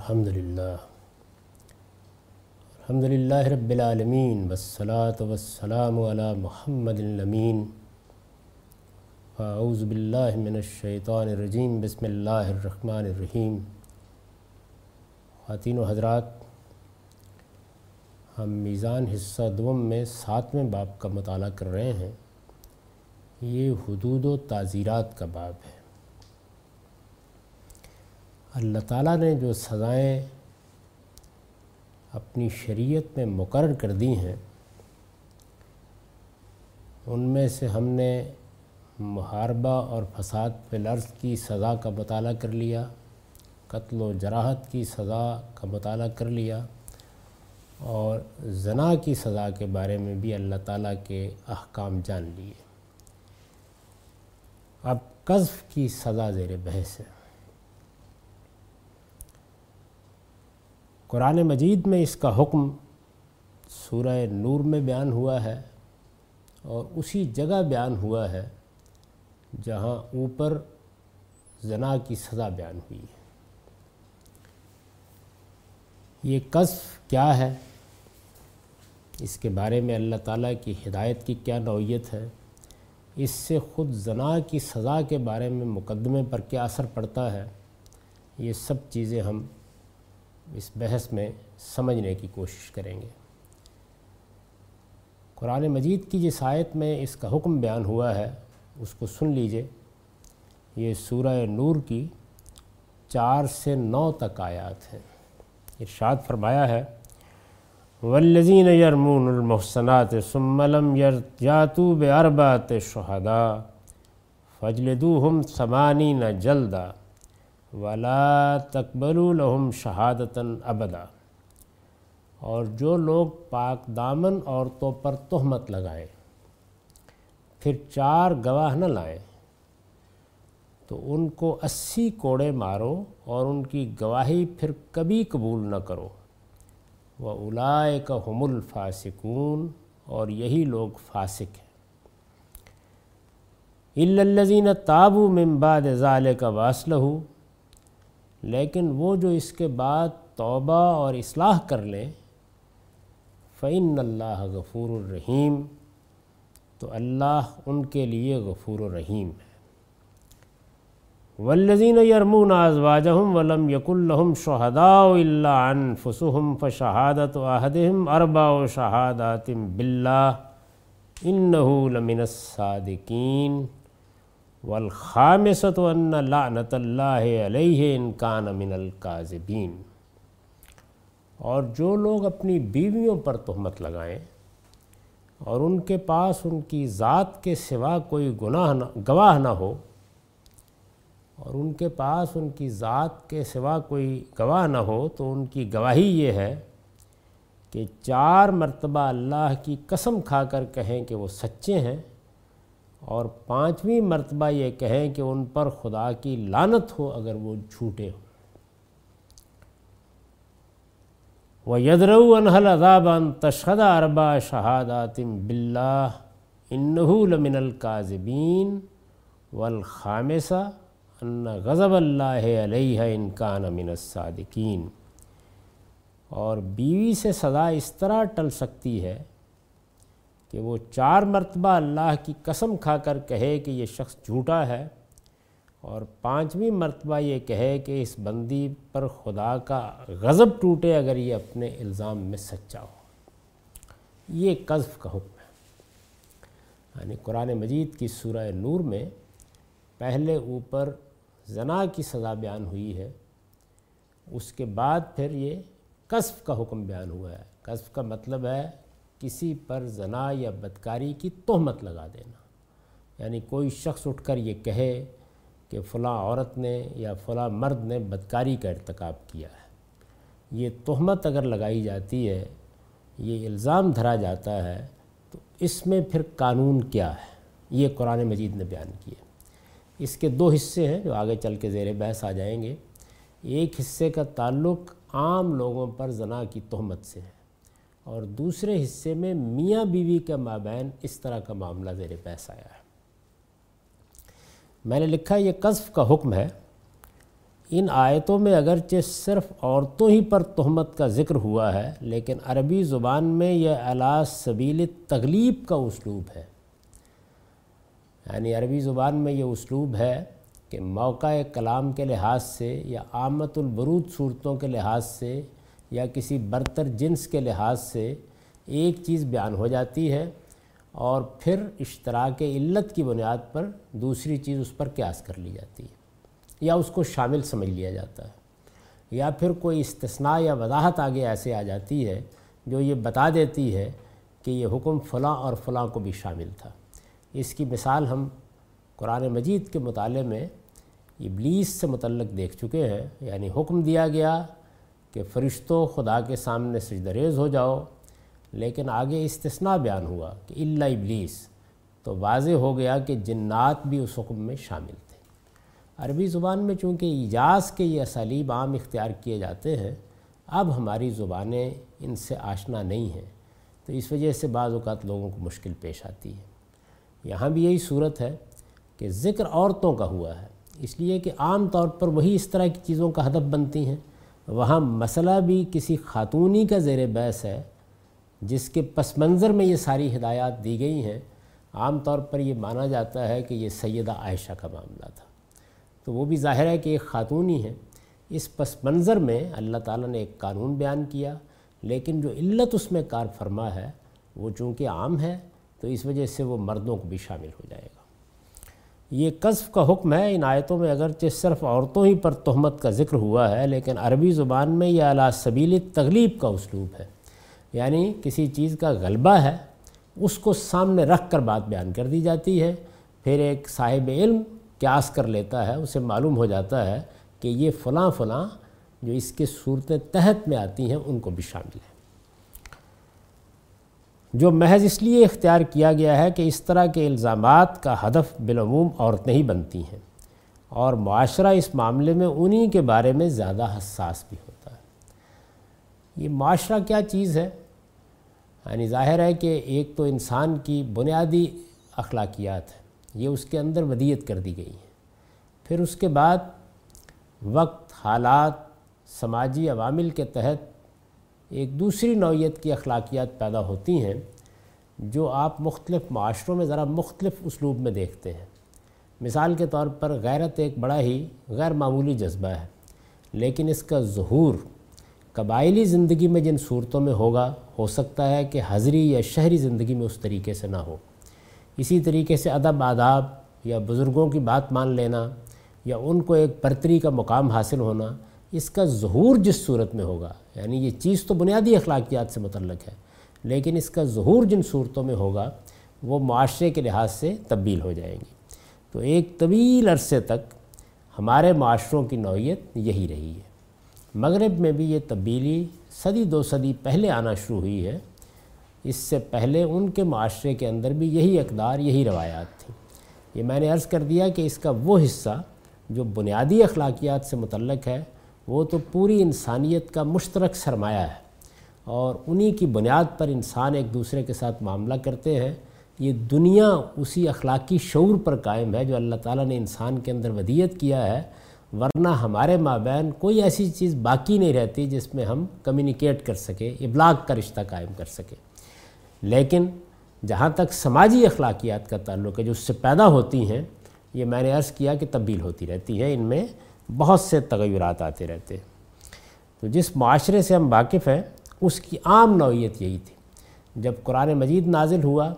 الحمد للہ رب العالمین والصلاة والسلام علی محمد الامین. اعوذ باللہ من الشیطان الرجیم، بسم اللہ الرحمن الرحیم. خواتین و حضرات، ہم میزان حصہ دوم میں 7واں باب کا مطالعہ کر رہے ہیں. یہ حدود و تعزیرات کا باب ہے. اللہ تعالیٰ نے جو سزائیں اپنی شریعت میں مقرر کر دی ہیں، ان میں سے ہم نے محاربہ اور فساد فی الارض کی سزا کا مطالعہ کر لیا، قتل و جراحت کی سزا کا مطالعہ کر لیا، اور زنا کی سزا کے بارے میں بھی اللہ تعالیٰ کے احکام جان لیے. اب قذف کی سزا زیر بحث ہے. قرآن مجید میں اس کا حکم سورہ نور میں بیان ہوا ہے، اور اسی جگہ بیان ہوا ہے جہاں اوپر زنا کی سزا بیان ہوئی ہے. یہ قذف کیا ہے، اس کے بارے میں اللہ تعالیٰ کی ہدایت کی کیا نوعیت ہے، اس سے خود زنا کی سزا کے بارے میں مقدمے پر کیا اثر پڑتا ہے، یہ سب چیزیں ہم اس بحث میں سمجھنے کی کوشش کریں گے. قرآن مجید کی جس آیت میں اس کا حکم بیان ہوا ہے اس کو سن لیجئے. یہ سورہ نور کی 4 سے 9 تک آیات ہیں. ارشاد فرمایا ہے، والذین یرمون المحصنات ثم لم یاتوا باربعۃ شہداء فاجلدوہم 80 جلدہ ولا تقبلوا لہم شہادۃ ابدا. اور جو لوگ پاک دامن عورتوں پر تہمت لگائیں، پھر 4 گواہ نہ لائیں، تو ان کو 80 کوڑے مارو اور ان کی گواہی پھر کبھی قبول نہ کرو. وَأُولَٰئِكَ هُمُ الْفَاسِقُونَ، اور یہی لوگ فاسق ہیں. إِلَّا الَّذِينَ تَابُوا مِن بَعْدِ ذَٰلِكَ وَأَصْلَحُوا، لیکن وہ جو اس کے بعد توبہ اور اصلاح کر لیں، فَإِنَّ اللَّهَ غَفُورٌ رَحِيمٌ، تو اللہ ان کے لیے غفور و رحیم ہے. والذین یرمون ازواجہم ولم یکن لہم شہداء الا انفسہم فشہادۃ احدہم 4 شہادات باللہ انہ لمن الصادقین والخامسۃ ان لعنۃ اللہ علیہ ان کان من الکاذبین. اور جو لوگ اپنی بیویوں پر تہمت لگائیں اور ان کے پاس ان کی ذات کے سوا کوئی گواہ نہ ہو، تو ان کی گواہی یہ ہے کہ 4 مرتبہ اللہ کی قسم کھا کر کہیں کہ وہ سچے ہیں، اور 5ویں مرتبہ یہ کہیں کہ ان پر خدا کی لعنت ہو اگر وہ جھوٹے ہوں. وَيَدْرَوْا عَنْهَا الْعَذَابَ أَن تَشْهَدَ 4 شَهَادَاتٍ بِاللَّهِ إِنَّهُ لَمِنَ الْكَاذِبِينَ وَالْخَامِسَةُ أَنَّ غَضَبَ اللَّهِ عَلَيْهَا إِن كَانَ مِنَ الصَّادِقِينَ. اور بیوی سے سزا اس طرح ٹل سکتی ہے کہ وہ 4 مرتبہ اللہ کی قسم کھا کر کہے کہ یہ شخص جھوٹا ہے، اور 5ویں مرتبہ یہ کہے کہ اس بندی پر خدا کا غضب ٹوٹے اگر یہ اپنے الزام میں سچا ہو. یہ قذف کا حکم ہے. یعنی قرآن مجید کی سورہ نور میں پہلے اوپر زنا کی سزا بیان ہوئی ہے، اس کے بعد پھر یہ قذف کا حکم بیان ہوا ہے. قذف کا مطلب ہے کسی پر زنا یا بدکاری کی تہمت لگا دینا. یعنی کوئی شخص اٹھ کر یہ کہے کہ فلاں عورت نے یا فلاں مرد نے بدکاری کا ارتکاب کیا ہے. یہ تہمت اگر لگائی جاتی ہے، یہ الزام دھرا جاتا ہے، تو اس میں پھر قانون کیا ہے، یہ قرآن مجید نے بیان کیا. اس کے 2 حصے ہیں جو آگے چل کے زیر بحث آ جائیں گے. ایک حصے کا تعلق عام لوگوں پر زنا کی تہمت سے ہے، اور دوسرے حصے میں میاں بیوی کے مابین اس طرح کا معاملہ زیر بحث آیا ہے. میں نے لکھا یہ قذف کا حکم ہے. ان آیتوں میں اگرچہ صرف عورتوں ہی پر تہمت کا ذکر ہوا ہے، لیکن عربی زبان میں یہ علی سبیل تغلیب کا اسلوب ہے، یعنی عربی زبان میں یہ اسلوب ہے کہ موقع کلام کے لحاظ سے یا عامت البرود صورتوں کے لحاظ سے یا کسی برتر جنس کے لحاظ سے ایک چیز بیان ہو جاتی ہے اور پھر اشتراک علت کی بنیاد پر دوسری چیز اس پر قیاس کر لی جاتی ہے یا اس کو شامل سمجھ لیا جاتا ہے، یا پھر کوئی استثناء یا وضاحت آگے ایسے آ جاتی ہے جو یہ بتا دیتی ہے کہ یہ حکم فلاں اور فلاں کو بھی شامل تھا۔ اس کی مثال ہم قرآن مجید کے مطالعے میں ابلیس سے متعلق دیکھ چکے ہیں، یعنی حکم دیا گیا کہ فرشتوں خدا کے سامنے سجدہ ریز ہو جاؤ، لیکن آگے استثناء بیان ہوا کہ الا ابلیس، تو واضح ہو گیا کہ جنات بھی اس حکم میں شامل تھے۔ عربی زبان میں چونکہ ایجاز کے یہ اسالیب عام اختیار کیے جاتے ہیں، اب ہماری زبانیں ان سے آشنا نہیں ہیں، تو اس وجہ سے بعض اوقات لوگوں کو مشکل پیش آتی ہے۔ یہاں بھی یہی صورت ہے کہ ذکر عورتوں کا ہوا ہے، اس لیے کہ عام طور پر وہی اس طرح کی چیزوں کا ہدف بنتی ہیں، وہاں مسئلہ بھی کسی خاتونی کا زیر بحث ہے جس کے پس منظر میں یہ ساری ہدایات دی گئی ہیں۔ عام طور پر یہ مانا جاتا ہے کہ یہ سیدہ عائشہ کا معاملہ تھا، تو وہ بھی ظاہر ہے کہ ایک خاتونی ہے۔ اس پس منظر میں اللہ تعالیٰ نے ایک قانون بیان کیا، لیکن جو علت اس میں کار فرما ہے وہ چونکہ عام ہے، تو اس وجہ سے وہ مردوں کو بھی شامل ہو جائے گا۔ یہ قذف کا حکم ہے، ان آیتوں میں اگرچہ صرف عورتوں ہی پر تہمت کا ذکر ہوا ہے، لیکن عربی زبان میں یہ علی سبیل تغلیب کا اسلوب ہے، یعنی کسی چیز کا غلبہ ہے، اس کو سامنے رکھ کر بات بیان کر دی جاتی ہے، پھر ایک صاحب علم قیاس کر لیتا ہے، اسے معلوم ہو جاتا ہے کہ یہ فلاں فلاں جو اس کے صورت تحت میں آتی ہیں ان کو بھی شامل ہے، جو محض اس لیے اختیار کیا گیا ہے کہ اس طرح کے الزامات کا ہدف بالعموم عورتیں ہی بنتی ہیں، اور معاشرہ اس معاملے میں انہی کے بارے میں زیادہ حساس بھی ہوتا ہے۔ یہ معاشرہ کیا چیز ہے؟ یعنی ظاہر ہے کہ ایک تو انسان کی بنیادی اخلاقیات ہیں، یہ اس کے اندر ودیت کر دی گئی ہیں، پھر اس کے بعد وقت، حالات، سماجی عوامل کے تحت ایک دوسری نوعیت کی اخلاقیات پیدا ہوتی ہیں جو آپ مختلف معاشروں میں ذرا مختلف اسلوب میں دیکھتے ہیں۔ مثال کے طور پر غیرت ایک بڑا ہی غیر معمولی جذبہ ہے، لیکن اس کا ظہور قبائلی زندگی میں جن صورتوں میں ہوگا، ہو سکتا ہے کہ حضری یا شہری زندگی میں اس طریقے سے نہ ہو۔ اسی طریقے سے ادب آداب یا بزرگوں کی بات مان لینا یا ان کو ایک برتری کا مقام حاصل ہونا، اس کا ظہور جس صورت میں ہوگا، یعنی یہ چیز تو بنیادی اخلاقیات سے متعلق ہے، لیکن اس کا ظہور جن صورتوں میں ہوگا وہ معاشرے کے لحاظ سے تبدیل ہو جائیں گی۔ تو ایک طویل عرصے تک ہمارے معاشروں کی نوعیت یہی رہی ہے۔ مغرب میں بھی یہ تبدیلی صدی دو صدی پہلے آنا شروع ہوئی ہے، اس سے پہلے ان کے معاشرے کے اندر بھی یہی اقدار، یہی روایات تھیں۔ یہ میں نے عرض کر دیا کہ اس کا وہ حصہ جو بنیادی اخلاقیات سے متعلق ہے وہ تو پوری انسانیت کا مشترک سرمایہ ہے، اور انہی کی بنیاد پر انسان ایک دوسرے کے ساتھ معاملہ کرتے ہیں۔ یہ دنیا اسی اخلاقی شعور پر قائم ہے جو اللہ تعالیٰ نے انسان کے اندر ودیت کیا ہے، ورنہ ہمارے مابین کوئی ایسی چیز باقی نہیں رہتی جس میں ہم کمیونیکیٹ کر سکیں، ابلاغ کا رشتہ قائم کر سکیں۔ لیکن جہاں تک سماجی اخلاقیات کا تعلق ہے جو اس سے پیدا ہوتی ہیں، یہ میں نے عرض کیا کہ تبدیل ہوتی رہتی ہیں، ان میں بہت سے تغیرات آتے رہتے ہیں۔ تو جس معاشرے سے ہم واقف ہیں اس کی عام نوعیت یہی تھی۔ جب قرآن مجید نازل ہوا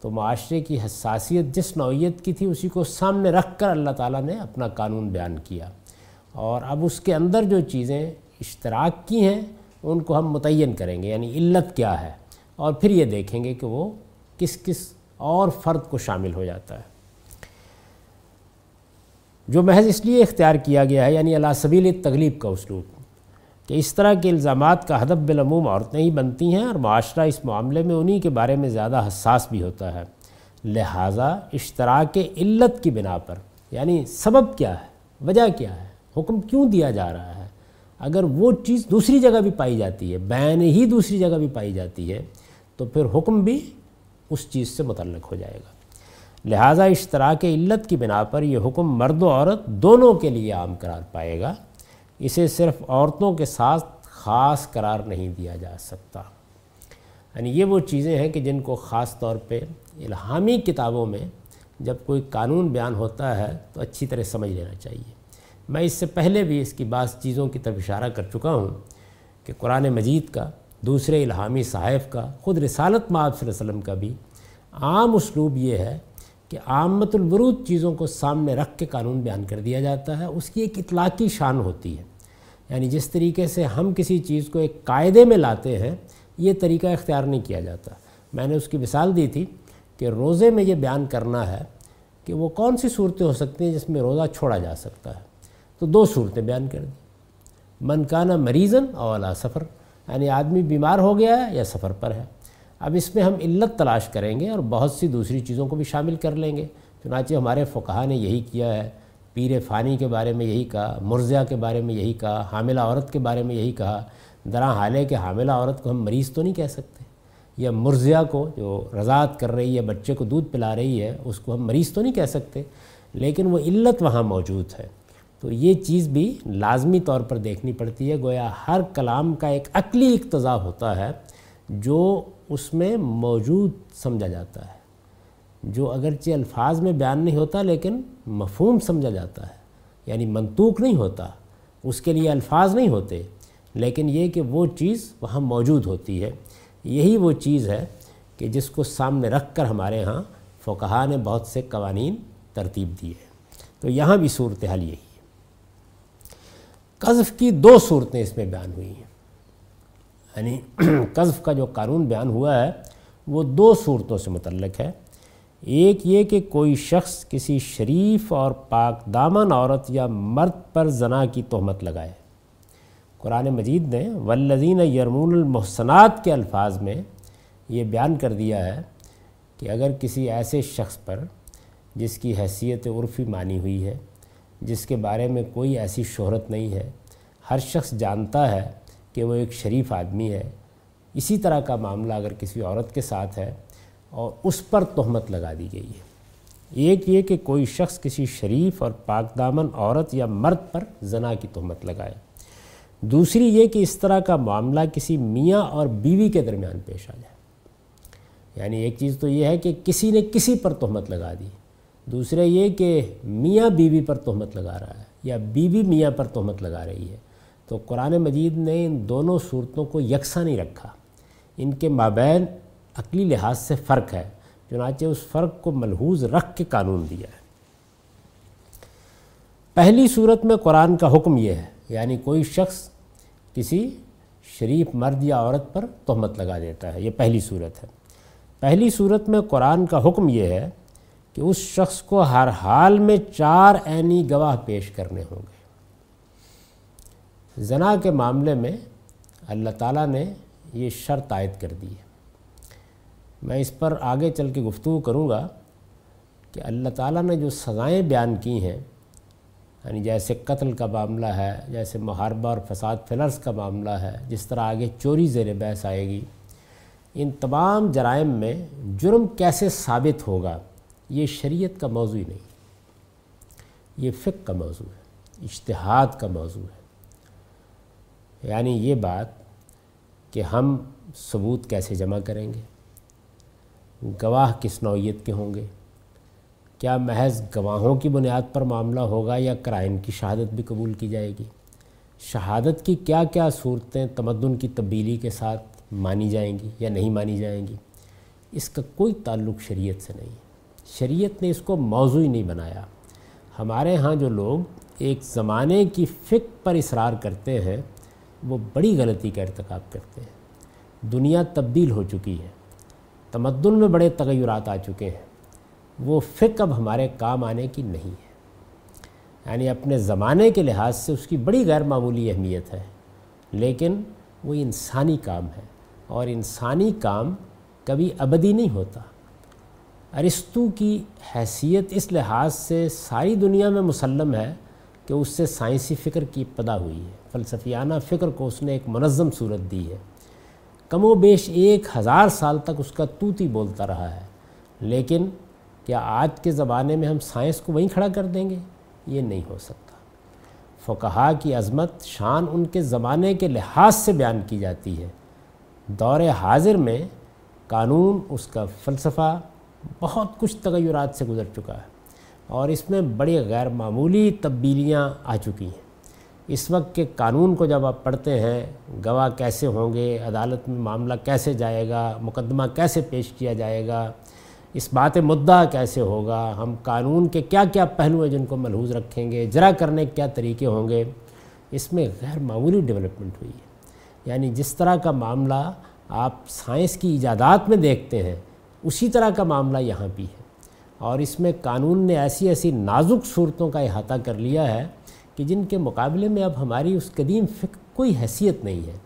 تو معاشرے کی حساسیت جس نوعیت کی تھی اسی کو سامنے رکھ کر اللہ تعالیٰ نے اپنا قانون بیان کیا، اور اب اس کے اندر جو چیزیں اشتراک کی ہیں ان کو ہم متعین کریں گے، یعنی علت کیا ہے، اور پھر یہ دیکھیں گے کہ وہ کس کس اور فرد کو شامل ہو جاتا ہے۔ جو محض اس لیے اختیار کیا گیا ہے، یعنی علی سبیل تغلیب کا اسلوب، کہ اس طرح کے الزامات کا ہدف بالعموم عورتیں ہی بنتی ہیں اور معاشرہ اس معاملے میں انہی کے بارے میں زیادہ حساس بھی ہوتا ہے، لہٰذا اشتراک علت کی بنا پر، یعنی سبب کیا ہے، وجہ کیا ہے، حکم کیوں دیا جا رہا ہے، اگر وہ چیز دوسری جگہ بھی پائی جاتی ہے، بین ہی دوسری جگہ بھی پائی جاتی ہے، تو پھر حکم بھی اس چیز سے متعلق ہو جائے گا۔ لہٰذا اشتراک علت کی بنا پر یہ حکم مرد و عورت دونوں کے لیے عام قرار پائے گا، اسے صرف عورتوں کے ساتھ خاص قرار نہیں دیا جا سکتا. یعنی یہ وہ چیزیں ہیں کہ جن کو خاص طور پہ الہامی کتابوں میں جب کوئی قانون بیان ہوتا ہے تو اچھی طرح سمجھ لینا چاہیے. میں اس سے پہلے بھی اس کی بعض چیزوں کی طرف اشارہ کر چکا ہوں کہ قرآن مجید کا، دوسرے الہامی صحائف کا، خود رسالت مآب صلی اللہ علیہ وسلم کا بھی عام اسلوب یہ ہے کہ عامت الورود چیزوں کو سامنے رکھ کے قانون بیان کر دیا جاتا ہے. اس کی ایک اطلاقی شان ہوتی ہے. یعنی جس طریقے سے ہم کسی چیز کو ایک قاعدے میں لاتے ہیں، یہ طریقہ اختیار نہیں کیا جاتا. میں نے اس کی مثال دی تھی کہ روزے میں یہ بیان کرنا ہے کہ وہ کون سی صورتیں ہو سکتی ہیں جس میں روزہ چھوڑا جا سکتا ہے، تو دو صورتیں بیان کر دیں، من کانا مریضاً او علی سفر، یعنی آدمی بیمار ہو گیا ہے یا سفر پر ہے. اب اس میں ہم علت تلاش کریں گے اور بہت سی دوسری چیزوں کو بھی شامل کر لیں گے. چنانچہ ہمارے فقہا نے یہی کیا ہے، پیر فانی کے بارے میں یہی کہا، مرضیہ کے بارے میں یہی کہا، حاملہ عورت کے بارے میں یہی کہا. درا حال ہے کہ حاملہ عورت کو ہم مریض تو نہیں کہہ سکتے، یا مرضیہ کو جو رضاعت کر رہی ہے، بچے کو دودھ پلا رہی ہے، اس کو ہم مریض تو نہیں کہہ سکتے، لیکن وہ علت وہاں موجود ہے. تو یہ چیز بھی لازمی طور پر دیکھنی پڑتی ہے. گویا ہر کلام کا ایک عقلی اقتضا ہوتا ہے جو اس میں موجود سمجھا جاتا ہے، جو اگرچہ الفاظ میں بیان نہیں ہوتا لیکن مفہوم سمجھا جاتا ہے. یعنی منطوق نہیں ہوتا، اس کے لیے الفاظ نہیں ہوتے، لیکن یہ کہ وہ چیز وہاں موجود ہوتی ہے. یہی وہ چیز ہے کہ جس کو سامنے رکھ کر ہمارے ہاں فقہا نے بہت سے قوانین ترتیب دیے. تو یہاں بھی صورتحال یہی ہے. قذف کی دو صورتیں اس میں بیان ہوئی ہیں. یعنی قذف کا جو قانون بیان ہوا ہے وہ دو صورتوں سے متعلق ہے. ایک یہ کہ کوئی شخص کسی شریف اور پاک دامن عورت یا مرد پر زنا کی تہمت لگائے. قرآن مجید نے والذین یرمون المحسنات کے الفاظ میں یہ بیان کر دیا ہے کہ اگر کسی ایسے شخص پر جس کی حیثیت عرفی مانی ہوئی ہے، جس کے بارے میں کوئی ایسی شہرت نہیں ہے، ہر شخص جانتا ہے کہ وہ ایک شریف آدمی ہے، اسی طرح کا معاملہ اگر کسی عورت کے ساتھ ہے اور اس پر تہمت لگا دی گئی ہے. ایک یہ کہ کوئی شخص کسی شریف اور پاک دامن عورت یا مرد پر زنا کی تہمت لگائے. دوسری یہ کہ اس طرح کا معاملہ کسی میاں اور بیوی کے درمیان پیش آ جائے. یعنی ایک چیز تو یہ ہے کہ کسی نے کسی پر تہمت لگا دی، دوسرے یہ کہ میاں بیوی پر تہمت لگا رہا ہے یا بیوی میاں پر تہمت لگا رہی ہے. تو قرآن مجید نے ان دونوں صورتوں کو یکساں نہیں رکھا، ان کے مابین عقلی لحاظ سے فرق ہے. چنانچہ اس فرق کو ملحوظ رکھ کے قانون دیا ہے. پہلی صورت میں قرآن کا حکم یہ ہے، یعنی کوئی شخص کسی شریف مرد یا عورت پر تہمت لگا دیتا ہے، یہ پہلی صورت ہے. پہلی صورت میں قرآن کا حکم یہ ہے کہ اس شخص کو ہر حال میں 4 عینی گواہ پیش کرنے ہوں گے. زنا کے معاملے میں اللہ تعالیٰ نے یہ شرط عائد کر دی ہے. میں اس پر آگے چل کے گفتگو کروں گا کہ اللہ تعالیٰ نے جو سزائیں بیان کی ہیں، یعنی جیسے قتل کا معاملہ ہے، جیسے محاربہ اور فساد فلرس کا معاملہ ہے، جس طرح آگے چوری زیر بحث آئے گی، ان تمام جرائم میں جرم کیسے ثابت ہوگا، یہ شریعت کا موضوع نہیں، یہ فقہ کا موضوع ہے، اجتہاد کا موضوع ہے. یعنی یہ بات کہ ہم ثبوت کیسے جمع کریں گے، گواہ کس نوعیت کے ہوں گے، کیا محض گواہوں کی بنیاد پر معاملہ ہوگا یا کرائم کی شہادت بھی قبول کی جائے گی، شہادت کی کیا کیا صورتیں تمدن کی تبدیلی کے ساتھ مانی جائیں گی یا نہیں مانی جائیں گی، اس کا کوئی تعلق شریعت سے نہیں ہے. شریعت نے اس کو موضوع ہی نہیں بنایا. ہمارے ہاں جو لوگ ایک زمانے کی فقہ پر اصرار کرتے ہیں وہ بڑی غلطی کا ارتکاب کرتے ہیں. دنیا تبدیل ہو چکی ہے، تمدن میں بڑے تغیرات آ چکے ہیں، وہ فقہ اب ہمارے کام آنے کی نہیں ہے. یعنی اپنے زمانے کے لحاظ سے اس کی بڑی غیر معمولی اہمیت ہے، لیکن وہ انسانی کام ہے اور انسانی کام کبھی ابدی نہیں ہوتا. ارسطو کی حیثیت اس لحاظ سے ساری دنیا میں مسلم ہے کہ اس سے سائنسی فکر کی ابتدا ہوئی ہے، فلسفیانہ فکر کو اس نے ایک منظم صورت دی ہے. کم و بیش 1000 سال تک اس کا طوطی بولتا رہا ہے، لیکن کیا آج کے زمانے میں ہم سائنس کو وہیں کھڑا کر دیں گے؟ یہ نہیں ہو سکتا. فقہا کی عظمت شان ان کے زمانے کے لحاظ سے بیان کی جاتی ہے۔ دور حاضر میں قانون، اس کا فلسفہ بہت کچھ تغیرات سے گزر چکا ہے اور اس میں بڑی غیر معمولی تبدیلیاں آ چکی ہیں۔ اس وقت کے قانون کو جب آپ پڑھتے ہیں، گواہ کیسے ہوں گے، عدالت میں معاملہ کیسے جائے گا، مقدمہ کیسے پیش کیا جائے گا، اس بات مدعا کیسے ہوگا، ہم قانون کے کیا کیا پہلو ہیں جن کو ملحوظ رکھیں گے، جرا کرنے کے کیا طریقے ہوں گے، اس میں غیر معمولی ڈیولپمنٹ ہوئی ہے۔ یعنی جس طرح کا معاملہ آپ سائنس کی ایجادات میں دیکھتے ہیں، اسی طرح کا معاملہ یہاں بھی ہے، اور اس میں قانون نے ایسی ایسی نازک صورتوں کا احاطہ کر لیا ہے کہ جن کے مقابلے میں اب ہماری اس قدیم فکر کوئی حیثیت نہیں ہے۔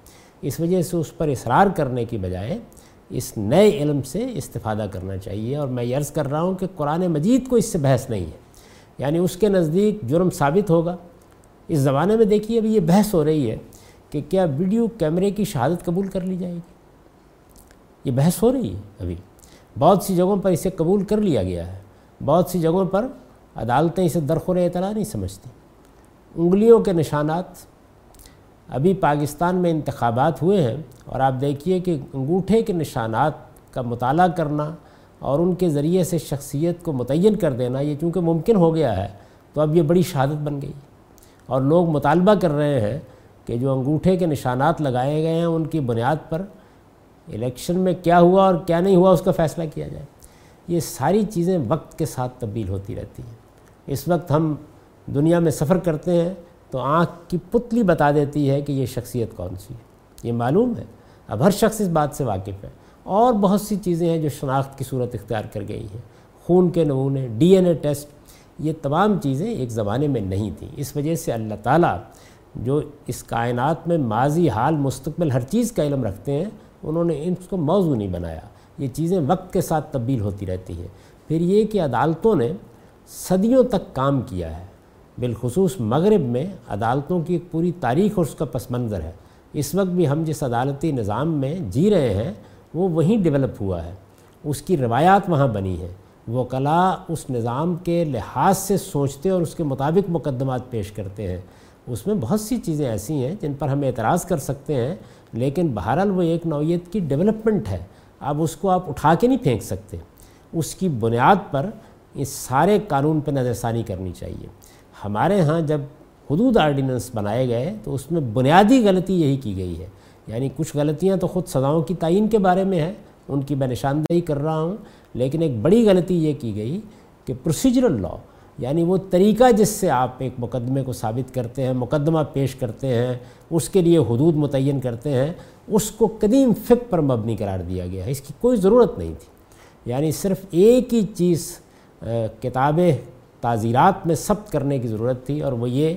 اس وجہ سے اس پر اصرار کرنے کی بجائے اس نئے علم سے استفادہ کرنا چاہیے، اور میں یہ عرض کر رہا ہوں کہ قرآن مجید کو اس سے بحث نہیں ہے۔ یعنی اس کے نزدیک جرم ثابت ہوگا۔ اس زمانے میں دیکھیے ابھی یہ بحث ہو رہی ہے کہ کیا ویڈیو کیمرے کی شہادت قبول کر لی جائے گی، یہ بحث ہو رہی ہے ابھی۔ بہت سی جگہوں پر اسے قبول کر لیا گیا ہے، بہت سی جگہوں پر عدالتیں اسے درخور اعتراض نہیں سمجھتی۔ انگلیوں کے نشانات، ابھی پاکستان میں انتخابات ہوئے ہیں اور آپ دیکھیے کہ انگوٹھے کے نشانات کا مطالعہ کرنا اور ان کے ذریعے سے شخصیت کو متعین کر دینا، یہ چونکہ ممکن ہو گیا ہے تو اب یہ بڑی شہادت بن گئی، اور لوگ مطالبہ کر رہے ہیں کہ جو انگوٹھے کے نشانات لگائے گئے ہیں ان کی بنیاد پر الیکشن میں کیا ہوا اور کیا نہیں ہوا اس کا فیصلہ کیا جائے۔ یہ ساری چیزیں وقت کے ساتھ تبدیل ہوتی رہتی ہیں۔ اس وقت ہم دنیا میں سفر کرتے ہیں تو آنکھ کی پتلی بتا دیتی ہے کہ یہ شخصیت کون سی ہے، یہ معلوم ہے، اب ہر شخص اس بات سے واقف ہے۔ اور بہت سی چیزیں ہیں جو شناخت کی صورت اختیار کر گئی ہیں، خون کے نمونے، ڈی این اے ٹیسٹ، یہ تمام چیزیں ایک زمانے میں نہیں تھیں۔ اس وجہ سے اللہ تعالیٰ جو اس کائنات میں ماضی، حال، مستقبل ہر چیز کا علم رکھتے ہیں، انہوں نے ان کو موضوع نہیں بنایا۔ یہ چیزیں وقت کے ساتھ تبدیل ہوتی رہتی ہیں۔ پھر یہ کہ عدالتوں نے صدیوں تک کام کیا ہے، بالخصوص مغرب میں عدالتوں کی ایک پوری تاریخ اور اس کا پس منظر ہے۔ اس وقت بھی ہم جس عدالتی نظام میں جی رہے ہیں وہ وہیں ڈیولپ ہوا ہے، اس کی روایات وہاں بنی ہیں، وکلاء اس نظام کے لحاظ سے سوچتے اور اس کے مطابق مقدمات پیش کرتے ہیں۔ اس میں بہت سی چیزیں ایسی ہیں جن پر ہم اعتراض کر سکتے ہیں، لیکن بہرحال وہ ایک نوعیت کی ڈیولپمنٹ ہے، اب اس کو آپ اٹھا کے نہیں پھینک سکتے۔ اس کی بنیاد پر اس سارے قانون پہ نظر ثانی کرنی چاہیے۔ ہمارے ہاں جب حدود آرڈیننس بنائے گئے تو اس میں بنیادی غلطی یہی کی گئی ہے۔ یعنی کچھ غلطیاں تو خود سزاؤں کی تعین کے بارے میں ہیں، ان کی میں نشاندہی کر رہا ہوں، لیکن ایک بڑی غلطی یہ کی گئی کہ پروسیجرل لاء، یعنی وہ طریقہ جس سے آپ ایک مقدمے کو ثابت کرتے ہیں، مقدمہ پیش کرتے ہیں، اس کے لیے حدود متعین کرتے ہیں، اس کو قدیم فقہ پر مبنی قرار دیا گیا ہے، اس کی کوئی ضرورت نہیں تھی۔ یعنی صرف ایک ہی چیز کتابیں تعزیرات میں ثبت کرنے کی ضرورت تھی، اور وہ یہ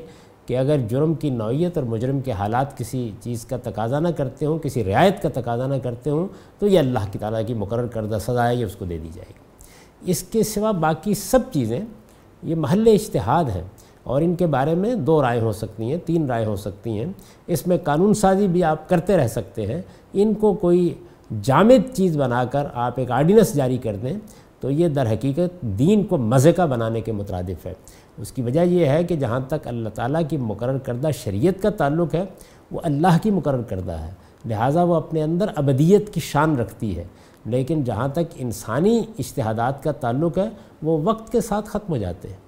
کہ اگر جرم کی نوعیت اور مجرم کے حالات کسی چیز کا تقاضا نہ کرتے ہوں، کسی رعایت کا تقاضا نہ کرتے ہوں، تو یہ اللہ کی تعالیٰ کی مقرر کردہ سزا ہے، یہ اس کو دے دی جائے گی۔ اس کے سوا باقی سب چیزیں یہ محل اجتہاد ہیں، اور ان کے بارے میں دو رائے ہو سکتی ہیں، تین رائے ہو سکتی ہیں۔ اس میں قانون سازی بھی آپ کرتے رہ سکتے ہیں، ان کو کوئی جامد چیز بنا کر آپ ایک آرڈیننس جاری کر دیں تو یہ در حقیقت دین کو مزے کا بنانے کے مترادف ہے۔ اس کی وجہ یہ ہے کہ جہاں تک اللہ تعالیٰ کی مقرر کردہ شریعت کا تعلق ہے، وہ اللہ کی مقرر کردہ ہے، لہٰذا وہ اپنے اندر ابدیت کی شان رکھتی ہے، لیکن جہاں تک انسانی اجتہادات کا تعلق ہے وہ وقت کے ساتھ ختم ہو جاتے ہیں۔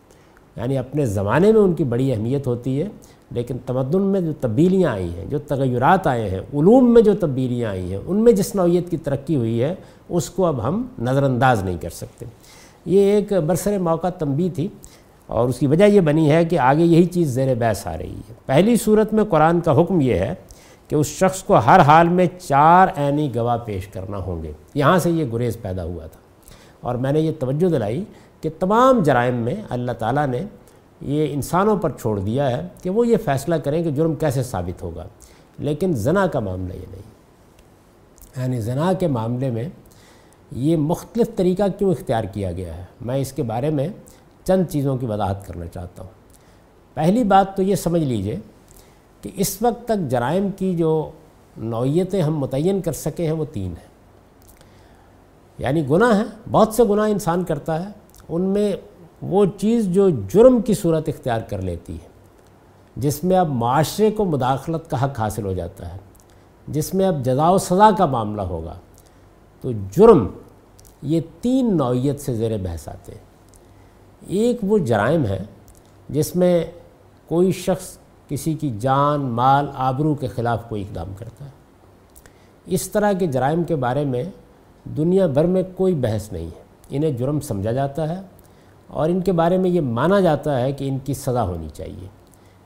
یعنی اپنے زمانے میں ان کی بڑی اہمیت ہوتی ہے، لیکن تمدن میں جو تبدیلیاں آئی ہیں، جو تغیرات آئے ہیں، علوم میں جو تبدیلیاں آئی ہیں، ان میں جس نوعیت کی ترقی ہوئی ہے اس کو اب ہم نظر انداز نہیں کر سکتے۔ یہ ایک برسر موقع تنبیہ تھی، اور اس کی وجہ یہ بنی ہے کہ آگے یہی چیز زیر بحث آ رہی ہے۔ پہلی صورت میں قرآن کا حکم یہ ہے کہ اس شخص کو ہر حال میں 4 عینی گواہ پیش کرنا ہوں گے۔ یہاں سے یہ گریز پیدا ہوا تھا، اور میں نے یہ توجہ دلائی کہ تمام جرائم میں اللہ تعالیٰ نے یہ انسانوں پر چھوڑ دیا ہے کہ وہ یہ فیصلہ کریں کہ جرم کیسے ثابت ہوگا، لیکن زنا کا معاملہ یہ نہیں۔ یعنی زنا کے معاملے میں یہ مختلف طریقہ کیوں اختیار کیا گیا ہے، میں اس کے بارے میں چند چیزوں کی وضاحت کرنا چاہتا ہوں۔ پہلی بات تو یہ سمجھ لیجئے کہ اس وقت تک جرائم کی جو نوعیتیں ہم متعین کر سکے ہیں وہ 3 ہیں۔ یعنی گناہ ہیں، بہت سے گناہ انسان کرتا ہے، ان میں وہ چیز جو جرم کی صورت اختیار کر لیتی ہے، جس میں اب معاشرے کو مداخلت کا حق حاصل ہو جاتا ہے، جس میں اب جزا و سزا کا معاملہ ہوگا. تو جرم یہ تین نوعیت سے زیر بحث آتے ہیں. ایک وہ جرائم ہے جس میں کوئی شخص کسی کی جان، مال، آبرو کے خلاف کوئی اقدام کرتا ہے. اس طرح کے جرائم کے بارے میں دنیا بھر میں کوئی بحث نہیں ہے، انہیں جرم سمجھا جاتا ہے اور ان کے بارے میں یہ مانا جاتا ہے کہ ان کی سزا ہونی چاہیے.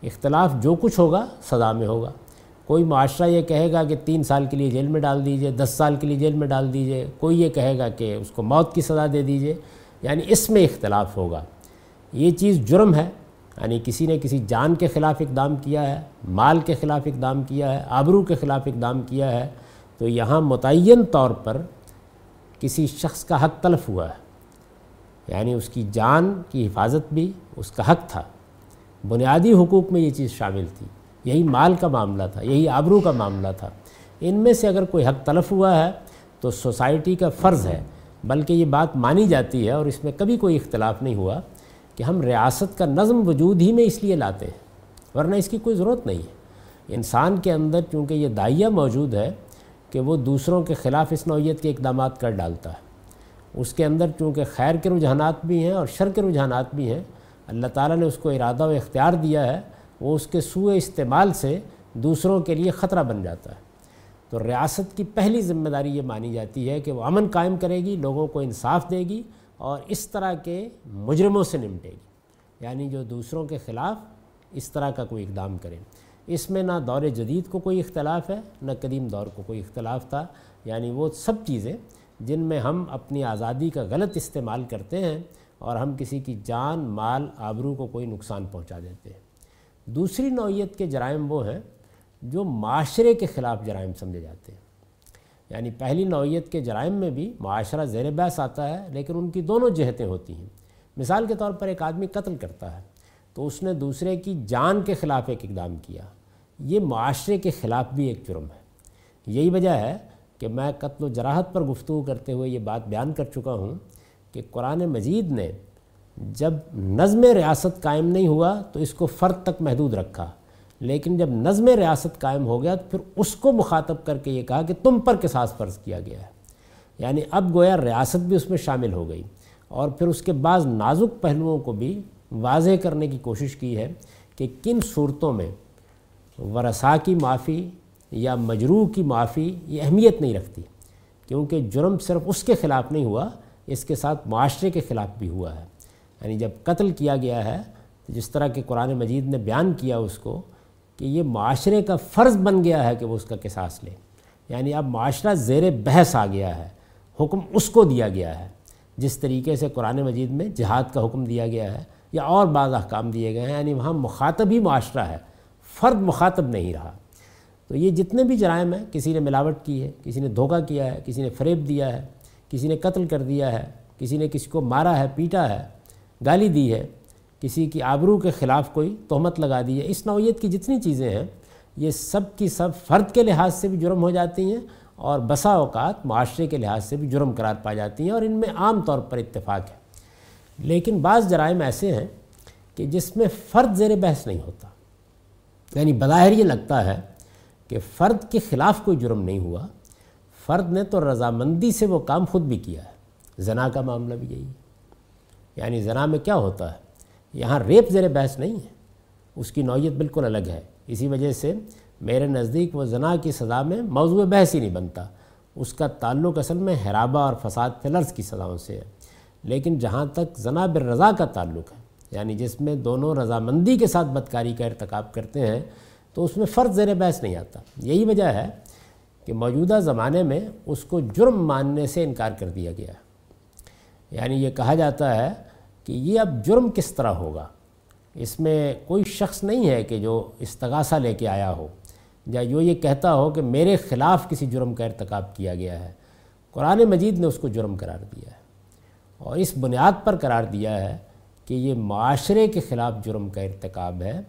اختلاف جو کچھ ہوگا سزا میں ہوگا. کوئی معاشرہ یہ کہے گا کہ 3 سال کے لیے جیل میں ڈال دیجئے، 10 سال کے لیے جیل میں ڈال دیجئے، کوئی یہ کہے گا کہ اس کو موت کی سزا دے دیجئے، یعنی اس میں اختلاف ہوگا. یہ چیز جرم ہے، یعنی کسی نے کسی جان کے خلاف اقدام کیا ہے، مال کے خلاف اقدام کیا ہے، آبرو کے خلاف اقدام کیا ہے. تو یہاں متعین طور پر کسی شخص کا حق تلف ہوا ہے، یعنی اس کی جان کی حفاظت بھی اس کا حق تھا. بنیادی حقوق میں یہ چیز شامل تھی، یہی مال کا معاملہ تھا، یہی آبرو کا معاملہ تھا. ان میں سے اگر کوئی حق تلف ہوا ہے تو سوسائٹی کا فرض ہے، بلکہ یہ بات مانی جاتی ہے اور اس میں کبھی کوئی اختلاف نہیں ہوا کہ ہم ریاست کا نظم وجود ہی میں اس لیے لاتے ہیں، ورنہ اس کی کوئی ضرورت نہیں ہے. انسان کے اندر چونکہ یہ داعیہ موجود ہے کہ وہ دوسروں کے خلاف اس نوعیت کے اقدامات کر ڈالتا ہے، اس کے اندر چونکہ خیر کے رجحانات بھی ہیں اور شر کے رجحانات بھی ہیں. اللہ تعالیٰ نے اس کو ارادہ و اختیار دیا ہے، وہ اس کے سوء استعمال سے دوسروں کے لیے خطرہ بن جاتا ہے. تو ریاست کی پہلی ذمہ داری یہ مانی جاتی ہے کہ وہ امن قائم کرے گی، لوگوں کو انصاف دے گی اور اس طرح کے مجرموں سے نمٹے گی، یعنی جو دوسروں کے خلاف اس طرح کا کوئی اقدام کرے. اس میں نہ دور جدید کو کوئی اختلاف ہے، نہ قدیم دور کو کوئی اختلاف تھا. یعنی وہ سب چیزیں جن میں ہم اپنی آزادی کا غلط استعمال کرتے ہیں اور ہم کسی کی جان، مال، آبرو کو کوئی نقصان پہنچا دیتے ہیں. دوسری نوعیت کے جرائم وہ ہیں جو معاشرے کے خلاف جرائم سمجھے جاتے ہیں. یعنی پہلی نوعیت کے جرائم میں بھی معاشرہ زیر بحث آتا ہے، لیکن ان کی دونوں جہتیں ہوتی ہیں. مثال کے طور پر ایک آدمی قتل کرتا ہے تو اس نے دوسرے کی جان کے خلاف ایک اقدام کیا، یہ معاشرے کے خلاف بھی ایک جرم ہے. یہی وجہ ہے کہ میں قتل و جراحت پر گفتگو کرتے ہوئے یہ بات بیان کر چکا ہوں کہ قرآن مجید نے جب نظم ریاست قائم نہیں ہوا تو اس کو فرد تک محدود رکھا، لیکن جب نظم ریاست قائم ہو گیا تو پھر اس کو مخاطب کر کے یہ کہا کہ تم پر قصاص فرض کیا گیا ہے. یعنی اب گویا ریاست بھی اس میں شامل ہو گئی، اور پھر اس کے بعض نازک پہلوؤں کو بھی واضح کرنے کی کوشش کی ہے کہ کن صورتوں میں ورثاء کی معافی یا مجروح کی معافی یہ اہمیت نہیں رکھتی، کیونکہ جرم صرف اس کے خلاف نہیں ہوا، اس کے ساتھ معاشرے کے خلاف بھی ہوا ہے. یعنی جب قتل کیا گیا ہے تو جس طرح کہ قرآن مجید نے بیان کیا اس کو کہ یہ معاشرے کا فرض بن گیا ہے کہ وہ اس کا قصاص لے. یعنی اب معاشرہ زیر بحث آ گیا ہے، حکم اس کو دیا گیا ہے، جس طریقے سے قرآن مجید میں جہاد کا حکم دیا گیا ہے یا اور بعض احکام دیے گئے ہیں. یعنی وہاں مخاطب ہی معاشرہ ہے، فرد مخاطب نہیں رہا. تو یہ جتنے بھی جرائم ہیں، کسی نے ملاوٹ کی ہے، کسی نے دھوکہ کیا ہے، کسی نے فریب دیا ہے، کسی نے قتل کر دیا ہے، کسی نے کسی کو مارا ہے، پیٹا ہے، گالی دی ہے، کسی کی آبرو کے خلاف کوئی تہمت لگا دی ہے، اس نوعیت کی جتنی چیزیں ہیں یہ سب کی سب فرد کے لحاظ سے بھی جرم ہو جاتی ہیں اور بسا اوقات معاشرے کے لحاظ سے بھی جرم قرار پا جاتی ہیں، اور ان میں عام طور پر اتفاق ہے. لیکن بعض جرائم ایسے ہیں کہ جس میں فرد زیر بحث نہیں ہوتا، یعنی بظاہر یہ لگتا ہے کہ فرد کے خلاف کوئی جرم نہیں ہوا، فرد نے تو رضامندی سے وہ کام خود بھی کیا ہے. زنا کا معاملہ بھی یہی ہے، یعنی زنا میں کیا ہوتا ہے، یہاں ریپ زیر بحث نہیں ہے، اس کی نوعیت بالکل الگ ہے. اسی وجہ سے میرے نزدیک وہ زنا کی سزا میں موضوع بحث ہی نہیں بنتا، اس کا تعلق اصل میں حرابہ اور فساد فلرز کی سزاؤں سے ہے. لیکن جہاں تک زنا بالرضا کا تعلق ہے، یعنی جس میں دونوں رضامندی کے ساتھ بدکاری کا ارتکاب کرتے ہیں، تو اس میں فرد زیر بحث نہیں آتا. یہی وجہ ہے کہ موجودہ زمانے میں اس کو جرم ماننے سے انکار کر دیا گیا ہے. یعنی یہ کہا جاتا ہے کہ یہ اب جرم کس طرح ہوگا، اس میں کوئی شخص نہیں ہے کہ جو استغاثہ لے کے آیا ہو یا یہ کہتا ہو کہ میرے خلاف کسی جرم کا ارتکاب کیا گیا ہے. قرآن مجید نے اس کو جرم قرار دیا ہے، اور اس بنیاد پر قرار دیا ہے کہ یہ معاشرے کے خلاف جرم کا ارتکاب ہے.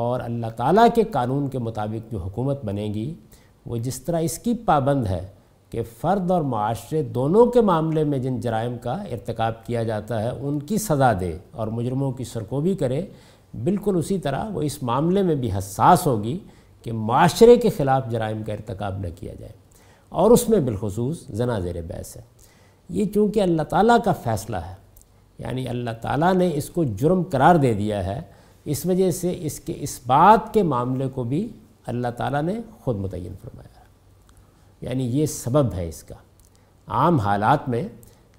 اور اللہ تعالیٰ کے قانون کے مطابق جو حکومت بنے گی وہ جس طرح اس کی پابند ہے کہ فرد اور معاشرے دونوں کے معاملے میں جن جرائم کا ارتکاب کیا جاتا ہے ان کی سزا دے اور مجرموں کی سرکوبی کرے، بالکل اسی طرح وہ اس معاملے میں بھی حساس ہوگی کہ معاشرے کے خلاف جرائم کا ارتکاب نہ کیا جائے، اور اس میں بالخصوص زنا زیر بحث ہے۔ یہ چونکہ اللہ تعالیٰ کا فیصلہ ہے، یعنی اللہ تعالیٰ نے اس کو جرم قرار دے دیا ہے، اس وجہ سے اس کے اس بات کے معاملے کو بھی اللہ تعالیٰ نے خود متعین فرمایا ہے، یعنی یہ سبب ہے اس کا۔ عام حالات میں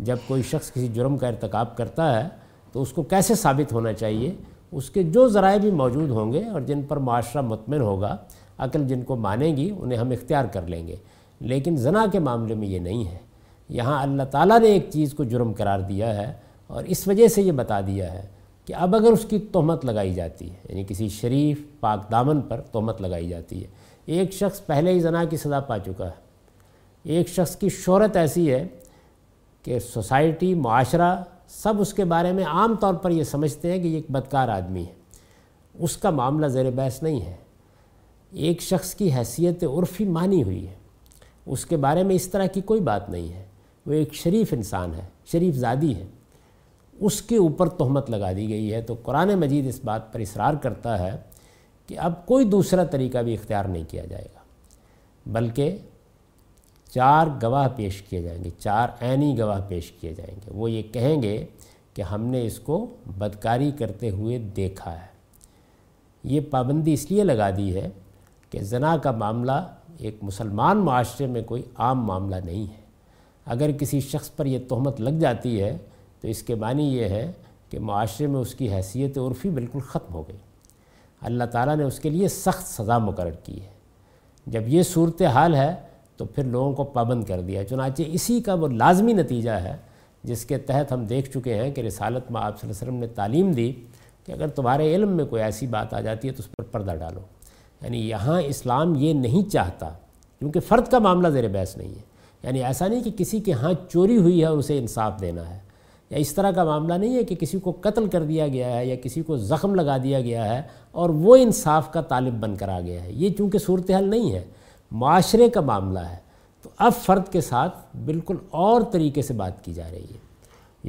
جب کوئی شخص کسی جرم کا ارتکاب کرتا ہے تو اس کو کیسے ثابت ہونا چاہیے، اس کے جو ذرائع بھی موجود ہوں گے اور جن پر معاشرہ مطمئن ہوگا، عقل جن کو مانے گی انہیں ہم اختیار کر لیں گے، لیکن زنا کے معاملے میں یہ نہیں ہے۔ یہاں اللہ تعالیٰ نے ایک چیز کو جرم قرار دیا ہے اور اس وجہ سے یہ بتا دیا ہے کہ اب اگر اس کی تہمت لگائی جاتی ہے، یعنی کسی شریف پاک دامن پر تہمت لگائی جاتی ہے۔ ایک شخص پہلے ہی زنا کی سزا پا چکا ہے، ایک شخص کی شہرت ایسی ہے کہ سوسائٹی، معاشرہ سب اس کے بارے میں عام طور پر یہ سمجھتے ہیں کہ یہ ایک بدکار آدمی ہے، اس کا معاملہ زیر بحث نہیں ہے۔ ایک شخص کی حیثیت عرفی مانی ہوئی ہے، اس کے بارے میں اس طرح کی کوئی بات نہیں ہے، وہ ایک شریف انسان ہے، شریف زادی ہے، اس کے اوپر تہمت لگا دی گئی ہے۔ تو قرآن مجید اس بات پر اصرار کرتا ہے کہ اب کوئی دوسرا طریقہ بھی اختیار نہیں کیا جائے گا، بلکہ 4 گواہ پیش کیے جائیں گے، 4 عینی گواہ پیش کیے جائیں گے۔ وہ یہ کہیں گے کہ ہم نے اس کو بدکاری کرتے ہوئے دیکھا ہے۔ یہ پابندی اس لیے لگا دی ہے کہ زنا کا معاملہ ایک مسلمان معاشرے میں کوئی عام معاملہ نہیں ہے۔ اگر کسی شخص پر یہ تہمت لگ جاتی ہے تو اس کے معنی یہ ہے کہ معاشرے میں اس کی حیثیت عرفی بالکل ختم ہو گئی۔ اللہ تعالیٰ نے اس کے لیے سخت سزا مقرر کی ہے۔ جب یہ صورتحال ہے تو پھر لوگوں کو پابند کر دیا، چنانچہ اسی کا وہ لازمی نتیجہ ہے جس کے تحت ہم دیکھ چکے ہیں کہ رسالت میں آپ صلی اللہ علیہ وسلم نے تعلیم دی کہ اگر تمہارے علم میں کوئی ایسی بات آ جاتی ہے تو اس پر پردہ ڈالو۔ یعنی یہاں اسلام یہ نہیں چاہتا، کیونکہ فرد کا معاملہ زیر بحث نہیں ہے، یعنی ایسا نہیں کہ کسی کے ہاں چوری ہوئی ہے اور اسے انصاف دینا ہے، یا اس طرح کا معاملہ نہیں ہے کہ کسی کو قتل کر دیا گیا ہے یا کسی کو زخم لگا دیا گیا ہے اور وہ انصاف کا طالب بن کر آ گیا ہے۔ یہ چونکہ صورتحال نہیں ہے، معاشرے کا معاملہ ہے، تو اب فرد کے ساتھ بالکل اور طریقے سے بات کی جا رہی ہے،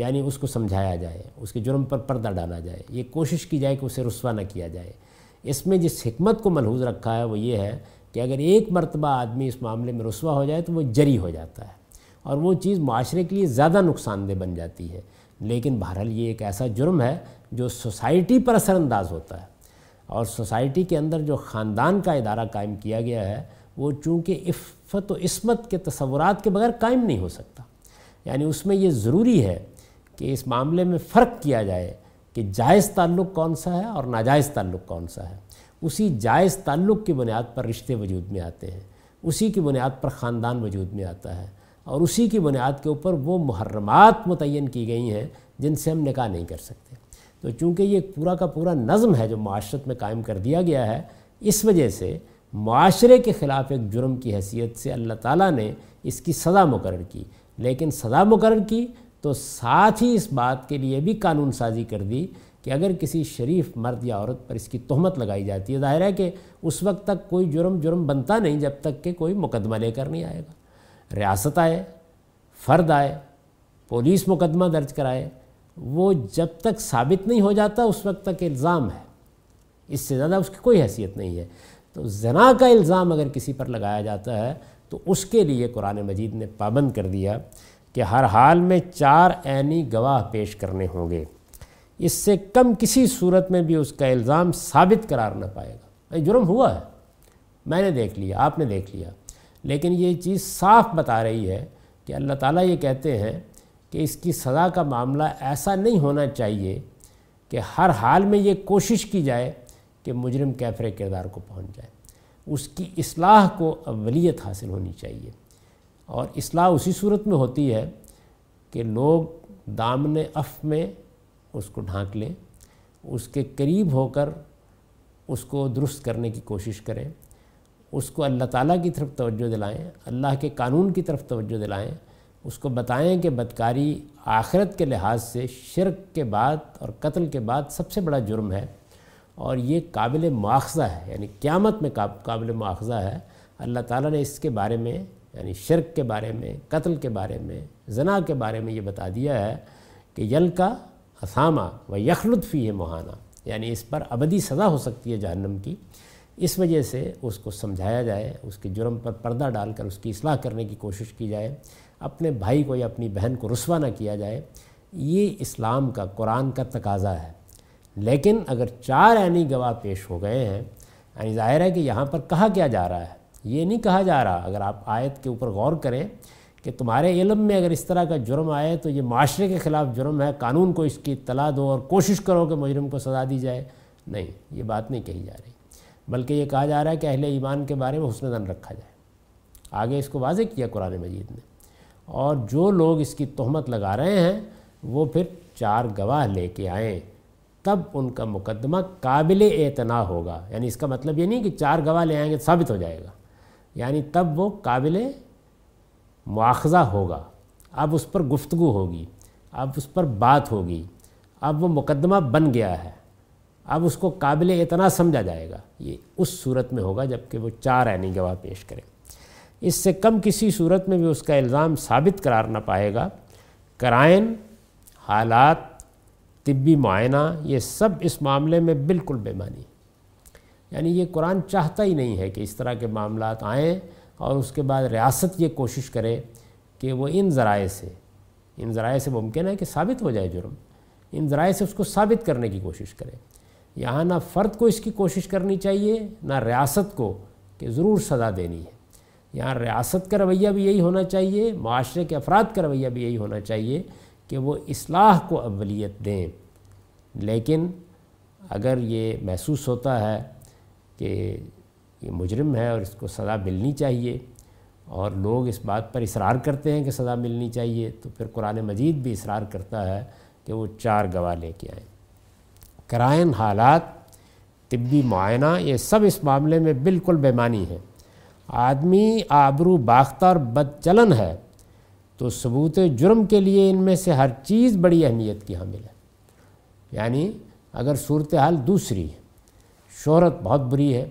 یعنی اس کو سمجھایا جائے، اس کے جرم پر پردہ ڈالا جائے، یہ کوشش کی جائے کہ اسے رسوا نہ کیا جائے۔ اس میں جس حکمت کو ملحوظ رکھا ہے وہ یہ ہے کہ اگر ایک مرتبہ آدمی اس معاملے میں رسوا ہو جائے تو وہ جری ہو جاتا ہے اور وہ چیز معاشرے کے لیے زیادہ نقصان دہ بن جاتی ہے، لیکن بہرحال یہ ایک ایسا جرم ہے جو سوسائٹی پر اثر انداز ہوتا ہے، اور سوسائٹی کے اندر جو خاندان کا ادارہ قائم کیا گیا ہے وہ چونکہ عفت و عصمت کے تصورات کے بغیر قائم نہیں ہو سکتا، یعنی اس میں یہ ضروری ہے کہ اس معاملے میں فرق کیا جائے کہ جائز تعلق کون سا ہے اور ناجائز تعلق کون سا ہے۔ اسی جائز تعلق کی بنیاد پر رشتے وجود میں آتے ہیں، اسی کی بنیاد پر خاندان وجود میں آتا ہے، اور اسی کی بنیاد کے اوپر وہ محرمات متعین کی گئی ہیں جن سے ہم نکاح نہیں کر سکتے۔ تو چونکہ یہ ایک پورا کا پورا نظم ہے جو معاشرت میں قائم کر دیا گیا ہے، اس وجہ سے معاشرے کے خلاف ایک جرم کی حیثیت سے اللہ تعالیٰ نے اس کی سزا مقرر کی، لیکن سزا مقرر کی تو ساتھ ہی اس بات کے لیے بھی قانون سازی کر دی کہ اگر کسی شریف مرد یا عورت پر اس کی تہمت لگائی جاتی ہے، ظاہر ہے کہ اس وقت تک کوئی جرم بنتا نہیں جب تک کہ کوئی مقدمہ لے کر نہیں آئے گا، ریاست آئے، فرد آئے، پولیس مقدمہ درج کرائے، وہ جب تک ثابت نہیں ہو جاتا اس وقت تک الزام ہے، اس سے زیادہ اس کی کوئی حیثیت نہیں ہے۔ تو زنا کا الزام اگر کسی پر لگایا جاتا ہے تو اس کے لیے قرآن مجید نے پابند کر دیا کہ ہر حال میں 4 عینی گواہ پیش کرنے ہوں گے، اس سے کم کسی صورت میں بھی اس کا الزام ثابت قرار نہ پائے گا۔ جرم ہوا ہے، میں نے دیکھ لیا، آپ نے دیکھ لیا، لیکن یہ چیز صاف بتا رہی ہے کہ اللہ تعالیٰ یہ کہتے ہیں کہ اس کی سزا کا معاملہ ایسا نہیں ہونا چاہیے کہ ہر حال میں یہ کوشش کی جائے کہ مجرم کیفر کردار کو پہنچ جائے، اس کی اصلاح کو اولیت حاصل ہونی چاہیے، اور اصلاح اسی صورت میں ہوتی ہے کہ لوگ دامن عفو میں اس کو ڈھانک لیں، اس کے قریب ہو کر اس کو درست کرنے کی کوشش کریں، اس کو اللہ تعالیٰ کی طرف توجہ دلائیں، اللہ کے قانون کی طرف توجہ دلائیں، اس کو بتائیں کہ بدکاری آخرت کے لحاظ سے شرک کے بعد اور قتل کے بعد سب سے بڑا جرم ہے، اور یہ قابل مواخذہ ہے، یعنی قیامت میں قابل مواخذہ ہے۔ اللہ تعالیٰ نے اس کے بارے میں، یعنی شرک کے بارے میں، قتل کے بارے میں، زنا کے بارے میں یہ بتا دیا ہے کہ یلقی اثاما و یخلد فیہ مہانا، یعنی اس پر ابدی سزا ہو سکتی ہے جہنم کی. اس وجہ سے اس کو سمجھایا جائے، اس کے جرم پر پردہ ڈال کر اس کی اصلاح کرنے کی کوشش کی جائے، اپنے بھائی کو یا اپنی بہن کو رسوا نہ کیا جائے. یہ اسلام کا، قرآن کا تقاضا ہے. لیکن اگر چار عینی گواہ پیش ہو گئے ہیں، یعنی ظاہر ہے کہ یہاں پر کہا کیا جا رہا ہے، یہ نہیں کہا جا رہا، اگر آپ آیت کے اوپر غور کریں کہ تمہارے علم میں اگر اس طرح کا جرم آئے تو یہ معاشرے کے خلاف جرم ہے، قانون کو اس کی اطلاع دو اور کوشش کرو کہ مجرم کو سزا دی جائے. نہیں، یہ بات نہیں کہی جا رہی، بلکہ یہ کہا جا رہا ہے کہ اہل ایمان کے بارے میں حسن ظن رکھا جائے. آگے اس کو واضح کیا قرآن مجید نے، اور جو لوگ اس کی تہمت لگا رہے ہیں وہ پھر چار گواہ لے کے آئیں، تب ان کا مقدمہ قابل اعتنا ہوگا. یعنی اس کا مطلب یہ نہیں کہ چار گواہ لے آئیں گے تو ثابت ہو جائے گا، یعنی تب وہ قابل مواخذہ ہوگا. اب اس پر گفتگو ہوگی، اب اس پر بات ہوگی، اب وہ مقدمہ بن گیا ہے، اب اس کو قابل اعتنا سمجھا جائے گا. یہ اس صورت میں ہوگا جب کہ وہ چار عینی گواہ پیش کریں. اس سے کم کسی صورت میں بھی اس کا الزام ثابت قرار نہ پائے گا. قرائن، حالات، طبی معائنہ، یہ سب اس معاملے میں بالکل بے معنی. یعنی یہ قرآن چاہتا ہی نہیں ہے کہ اس طرح کے معاملات آئیں اور اس کے بعد ریاست یہ کوشش کرے کہ وہ ان ذرائع سے ممکن ہے کہ ثابت ہو جائے جرم، ان ذرائع سے اس کو ثابت کرنے کی کوشش کرے. یہاں نہ فرد کو اس کی کوشش کرنی چاہیے، نہ ریاست کو کہ ضرور سزا دینی ہے. یہاں ریاست کا رویہ بھی یہی ہونا چاہیے، معاشرے کے افراد کا رویہ بھی یہی ہونا چاہیے کہ وہ اصلاح کو اولیت دیں. لیکن اگر یہ محسوس ہوتا ہے کہ یہ مجرم ہے اور اس کو سزا ملنی چاہیے، اور لوگ اس بات پر اصرار کرتے ہیں کہ سزا ملنی چاہیے، تو پھر قرآن مجید بھی اصرار کرتا ہے کہ وہ چار گواہ لے کے آئیں. قرائن، حالات، طبی معائنہ، یہ سب اس معاملے میں بالکل بے معنی ہے. آدمی آبرو باختہ اور بدچلن ہے تو ثبوت جرم کے لیے ان میں سے ہر چیز بڑی اہمیت کی حامل ہے. یعنی اگر صورتحال دوسری ہے، شہرت بہت بری ہے،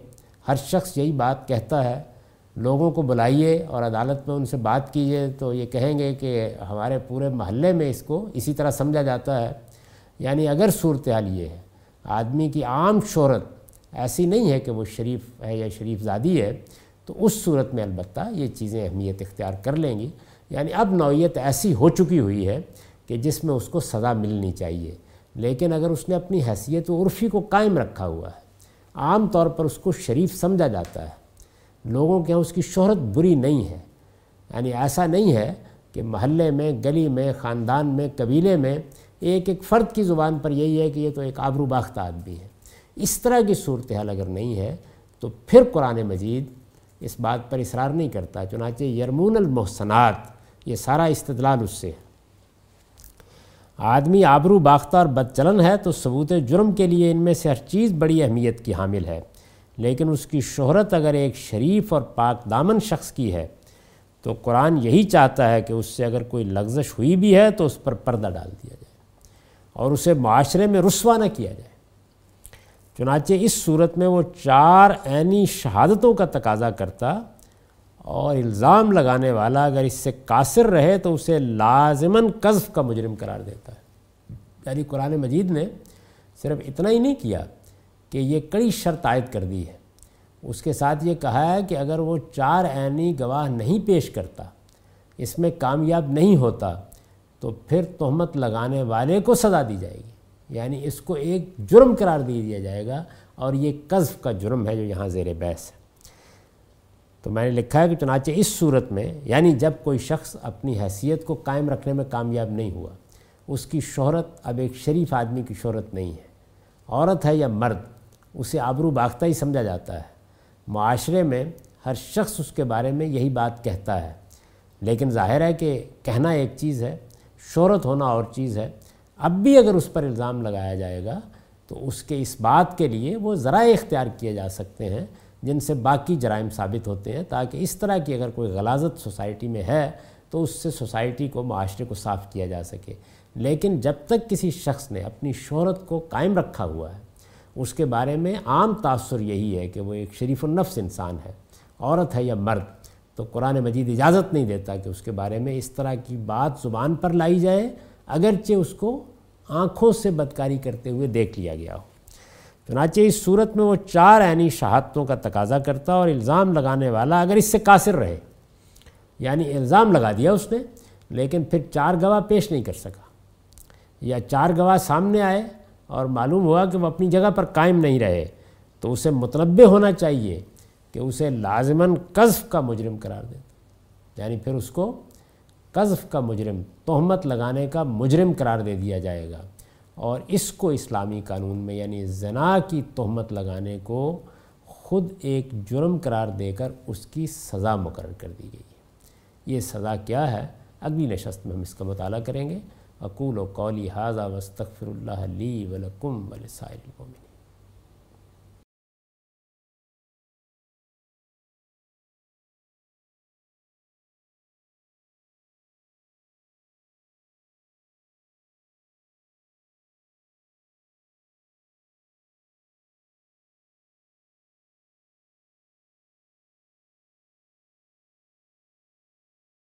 ہر شخص یہی بات کہتا ہے، لوگوں کو بلائیے اور عدالت میں ان سے بات کیجیے تو یہ کہیں گے کہ ہمارے پورے محلے میں اس کو اسی طرح سمجھا جاتا ہے. یعنی اگر صورتحال یہ ہے، آدمی کی عام شہرت ایسی نہیں ہے کہ وہ شریف ہے یا شریف زادی ہے، تو اس صورت میں البتہ یہ چیزیں اہمیت اختیار کر لیں گی. یعنی اب نوعیت ایسی ہو چکی ہوئی ہے کہ جس میں اس کو سزا ملنی چاہیے. لیکن اگر اس نے اپنی حیثیت و عرفی کو قائم رکھا ہوا ہے، عام طور پر اس کو شریف سمجھا جاتا ہے، لوگوں کے یہاں اس کی شہرت بری نہیں ہے. یعنی ایسا نہیں ہے کہ محلے میں، گلی میں، خاندان میں، قبیلے میں ایک ایک فرد کی زبان پر یہی ہے کہ یہ تو ایک آبرو باختہ آدمی ہے. اس طرح کی صورتحال اگر نہیں ہے تو پھر قرآن مجید اس بات پر اصرار نہیں کرتا. چنانچہ یرمون المحسنات، یہ سارا استدلال اس سے ہے. آدمی آبرو باختہ اور بدچلن ہے تو ثبوت جرم کے لیے ان میں سے ہر چیز بڑی اہمیت کی حامل ہے. لیکن اس کی شہرت اگر ایک شریف اور پاک دامن شخص کی ہے تو قرآن یہی چاہتا ہے کہ اس سے اگر کوئی لغزش ہوئی بھی ہے تو اس پر پردہ ڈال دیا جائے اور اسے معاشرے میں رسوا نہ کیا جائے. چنانچہ اس صورت میں وہ چار عینی شہادتوں کا تقاضا کرتا، اور الزام لگانے والا اگر اس سے قاصر رہے تو اسے لازماً قذف کا مجرم قرار دیتا ہے. یعنی قرآن مجید نے صرف اتنا ہی نہیں کیا کہ یہ کڑی شرط عائد کر دی ہے، اس کے ساتھ یہ کہا ہے کہ اگر وہ چار عینی گواہ نہیں پیش کرتا، اس میں کامیاب نہیں ہوتا، تو پھر تہمت لگانے والے کو سزا دی جائے گی. یعنی اس کو ایک جرم قرار دے دیا جائے گا، اور یہ قذف کا جرم ہے جو یہاں زیر بحث ہے. تو میں نے لکھا ہے کہ چنانچہ اس صورت میں، یعنی جب کوئی شخص اپنی حیثیت کو قائم رکھنے میں کامیاب نہیں ہوا، اس کی شہرت اب ایک شریف آدمی کی شہرت نہیں ہے، عورت ہے یا مرد، اسے آبرو باختہ ہی سمجھا جاتا ہے. معاشرے میں ہر شخص اس کے بارے میں یہی بات کہتا ہے. لیکن ظاہر ہے کہ کہنا ایک چیز ہے، شہرت ہونا اور چیز ہے. اب بھی اگر اس پر الزام لگایا جائے گا تو اس کے اس بات کے لیے وہ ذرائع اختیار کیے جا سکتے ہیں جن سے باقی جرائم ثابت ہوتے ہیں، تاکہ اس طرح کی اگر کوئی غلاظت سوسائٹی میں ہے تو اس سے سوسائٹی کو، معاشرے کو صاف کیا جا سکے. لیکن جب تک کسی شخص نے اپنی شہرت کو قائم رکھا ہوا ہے، اس کے بارے میں عام تاثر یہی ہے کہ وہ ایک شریف النفس انسان ہے، عورت ہے یا مرد، تو قرآن مجید اجازت نہیں دیتا کہ اس کے بارے میں اس طرح کی بات زبان پر لائی جائے، اگرچہ اس کو آنکھوں سے بدکاری کرتے ہوئے دیکھ لیا گیا ہو. چنانچہ اس صورت میں وہ چار عینی شہادتوں کا تقاضا کرتا اور الزام لگانے والا اگر اس سے قاصر رہے، یعنی الزام لگا دیا اس نے لیکن پھر چار گواہ پیش نہیں کر سکا یا چار گواہ سامنے آئے اور معلوم ہوا کہ وہ اپنی جگہ پر قائم نہیں رہے، تو اسے متنبہ ہونا چاہیے کہ اسے لازماً قذف کا مجرم قرار دیتا، یعنی پھر اس کو قذف کا مجرم، تہمت لگانے کا مجرم قرار دے دیا جائے گا، اور اس کو اسلامی قانون میں یعنی زنا کی تہمت لگانے کو خود ایک جرم قرار دے کر اس کی سزا مقرر کر دی گئی ہے۔ یہ سزا کیا ہے اگلی نشست میں ہم اس کا مطالعہ کریں گے۔ اقول قولی ھذا واستغفر اللہ لی ولکم ولسائر المؤمنین۔